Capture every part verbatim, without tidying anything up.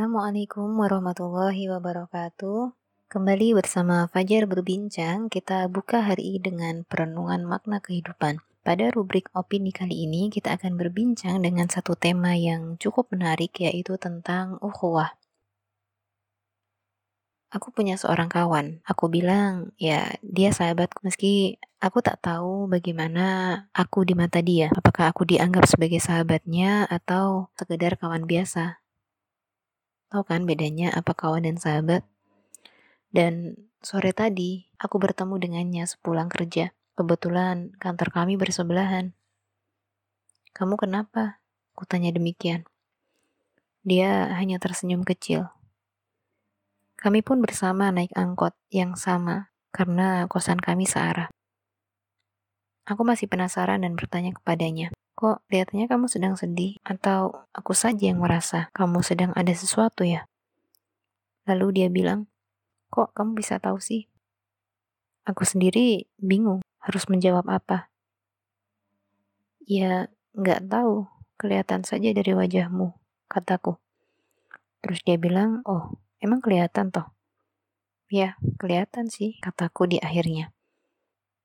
Assalamualaikum warahmatullahi wabarakatuh. Kembali bersama Fajar Berbincang, kita buka hari ini dengan perenungan makna kehidupan. Pada rubrik opini kali ini, kita akan berbincang dengan satu tema yang cukup menarik, yaitu tentang ukhuwah. Aku punya seorang kawan, aku bilang, ya dia sahabatku meski aku tak tahu bagaimana aku di mata dia. Apakah aku dianggap sebagai sahabatnya atau sekedar kawan biasa? Tahu kan bedanya apa kawan dan sahabat? Dan sore tadi, aku bertemu dengannya sepulang kerja. Kebetulan kantor kami bersebelahan. "Kamu kenapa?" Ku tanya demikian. Dia hanya tersenyum kecil. Kami pun bersama naik angkot yang sama, karena kosan kami searah. Aku masih penasaran dan bertanya kepadanya, "Kok kelihatannya kamu sedang sedih? Atau aku saja yang merasa kamu sedang ada sesuatu ya?" Lalu dia bilang, "Kok kamu bisa tahu sih?" Aku sendiri bingung harus menjawab apa. "Ya, nggak tahu. Kelihatan saja dari wajahmu," kataku. Terus dia bilang, "Oh, emang kelihatan toh?" "Ya, kelihatan sih," kataku di akhirnya.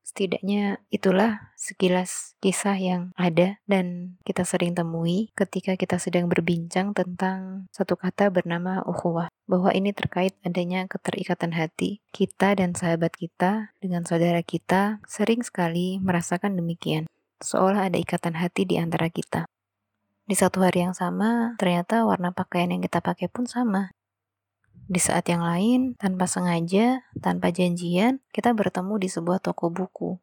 Setidaknya itulah sekilas kisah yang ada dan kita sering temui ketika kita sedang berbincang tentang satu kata bernama ukhuwah. Bahwa ini terkait adanya keterikatan hati kita dan sahabat kita dengan saudara kita, sering sekali merasakan demikian. Seolah ada ikatan hati di antara kita. Di satu hari yang sama, ternyata warna pakaian yang kita pakai pun sama. Di saat yang lain, tanpa sengaja, tanpa janjian, kita bertemu di sebuah toko buku.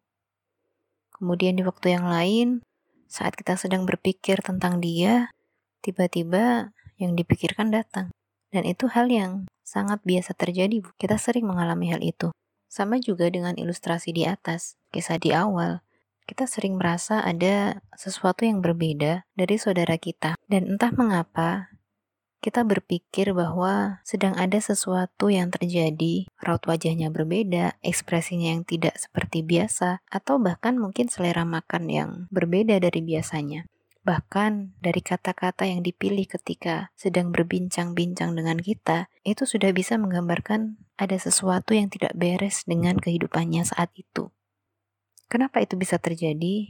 Kemudian di waktu yang lain, saat kita sedang berpikir tentang dia, tiba-tiba yang dipikirkan datang. Dan itu hal yang sangat biasa terjadi, kita sering mengalami hal itu. Sama juga dengan ilustrasi di atas, kisah di awal. Kita sering merasa ada sesuatu yang berbeda dari saudara kita. Dan entah mengapa, kita berpikir bahwa sedang ada sesuatu yang terjadi, raut wajahnya berbeda, ekspresinya yang tidak seperti biasa, atau bahkan mungkin selera makan yang berbeda dari biasanya. Bahkan dari kata-kata yang dipilih ketika sedang berbincang-bincang dengan kita, itu sudah bisa menggambarkan ada sesuatu yang tidak beres dengan kehidupannya saat itu. Kenapa itu bisa terjadi?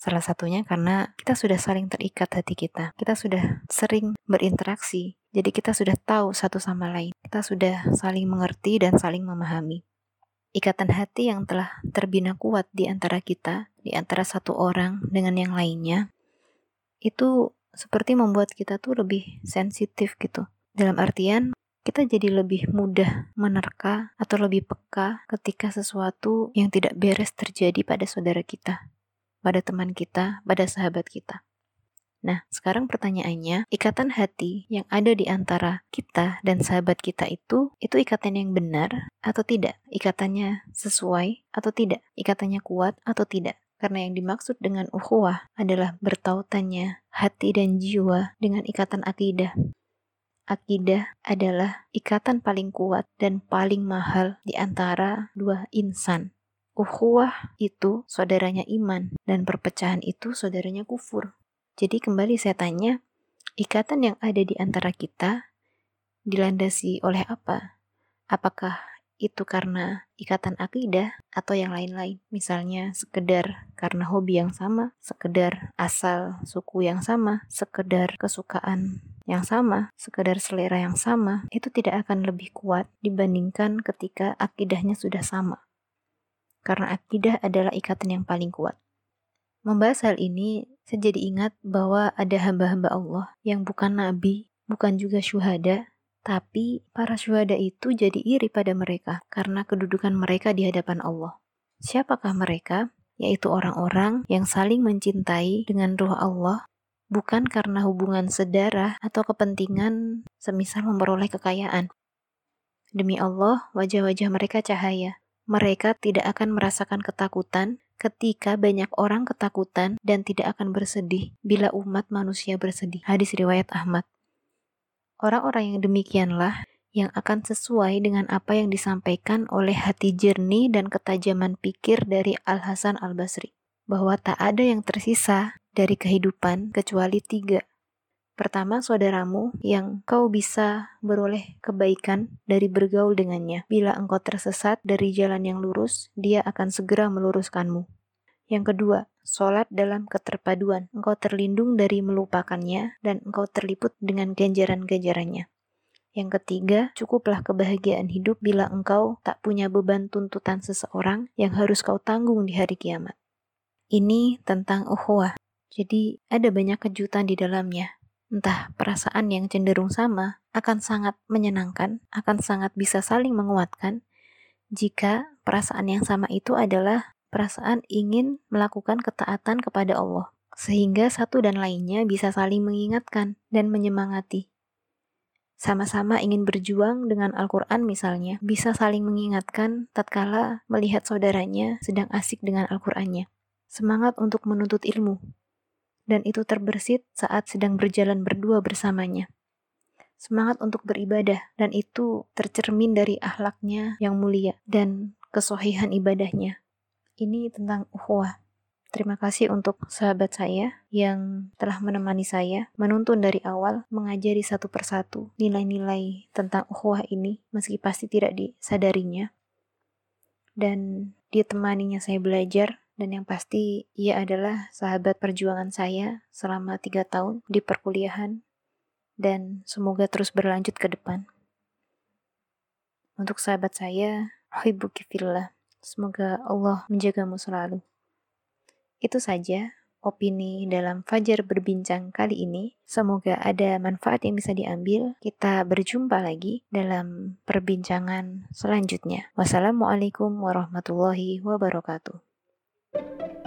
Salah satunya karena kita sudah saling terikat hati kita. Kita sudah sering berinteraksi, jadi kita sudah tahu satu sama lain. Kita sudah saling mengerti dan saling memahami. Ikatan hati yang telah terbina kuat di antara kita, di antara satu orang dengan yang lainnya, itu seperti membuat kita tuh lebih sensitif gitu. Dalam artian, kita jadi lebih mudah menerka atau lebih peka ketika sesuatu yang tidak beres terjadi pada saudara kita, pada teman kita, pada sahabat kita. Nah, sekarang pertanyaannya, ikatan hati yang ada di antara kita dan sahabat kita itu, itu ikatan yang benar atau tidak? Ikatannya sesuai atau tidak? Ikatannya kuat atau tidak? Karena yang dimaksud dengan ukhuwah adalah bertautannya hati dan jiwa dengan ikatan akidah. Akidah adalah ikatan paling kuat dan paling mahal di antara dua insan. Ukhuwah itu saudaranya iman, dan perpecahan itu saudaranya kufur. Jadi kembali saya tanya, ikatan yang ada di antara kita dilandasi oleh apa? Apakah itu karena ikatan akidah atau yang lain-lain? Misalnya sekedar karena hobi yang sama, sekedar asal suku yang sama, sekedar kesukaan yang sama, sekedar selera yang sama, itu tidak akan lebih kuat dibandingkan ketika akidahnya sudah sama. Karena akidah adalah ikatan yang paling kuat. Membahas hal ini, saya jadi ingat bahwa ada hamba-hamba Allah yang bukan nabi, bukan juga syuhada, tapi para syuhada itu jadi iri pada mereka karena kedudukan mereka di hadapan Allah. Siapakah mereka? Yaitu orang-orang yang saling mencintai dengan ruh Allah, bukan karena hubungan sedarah atau kepentingan semisal memperoleh kekayaan. Demi Allah, wajah-wajah mereka cahaya. Mereka tidak akan merasakan ketakutan ketika banyak orang ketakutan dan tidak akan bersedih bila umat manusia bersedih. Hadis riwayat Ahmad. Orang-orang yang demikianlah yang akan sesuai dengan apa yang disampaikan oleh hati jernih dan ketajaman pikir dari Al-Hasan Al-Basri. Bahwa tak ada yang tersisa dari kehidupan kecuali tiga. Pertama, saudaramu yang kau bisa beroleh kebaikan dari bergaul dengannya. Bila engkau tersesat dari jalan yang lurus, dia akan segera meluruskanmu. Yang kedua, salat dalam keterpaduan. Engkau terlindung dari melupakannya dan engkau terliput dengan ganjaran-ganjarannya. Yang ketiga, cukuplah kebahagiaan hidup bila engkau tak punya beban tuntutan seseorang yang harus kau tanggung di hari kiamat. Ini tentang ukhuwah. Jadi, ada banyak kejutan di dalamnya. Entah perasaan yang cenderung sama akan sangat menyenangkan, akan sangat bisa saling menguatkan jika perasaan yang sama itu adalah perasaan ingin melakukan ketaatan kepada Allah, sehingga satu dan lainnya bisa saling mengingatkan dan menyemangati. Sama-sama ingin berjuang dengan Al-Quran misalnya, bisa saling mengingatkan tatkala melihat saudaranya sedang asik dengan Al-Qurannya. Semangat untuk menuntut ilmu. Dan itu terbersit saat sedang berjalan berdua bersamanya. Semangat untuk beribadah, dan itu tercermin dari akhlaknya yang mulia dan kesohihan ibadahnya. Ini tentang ukhuwah. Terima kasih untuk sahabat saya yang telah menemani saya, menuntun dari awal, mengajari satu persatu nilai-nilai tentang ukhuwah ini, meski pasti tidak disadarinya. Dan dia temaninya saya belajar. Dan yang pasti, ia adalah sahabat perjuangan saya selama tiga tahun di perkuliahan, dan semoga terus berlanjut ke depan. Untuk sahabat saya, uhibbuki fillah. Semoga Allah menjagamu selalu. Itu saja opini dalam Fajar Berbincang kali ini. Semoga ada manfaat yang bisa diambil. Kita berjumpa lagi dalam perbincangan selanjutnya. Wassalamualaikum warahmatullahi wabarakatuh. Thank you.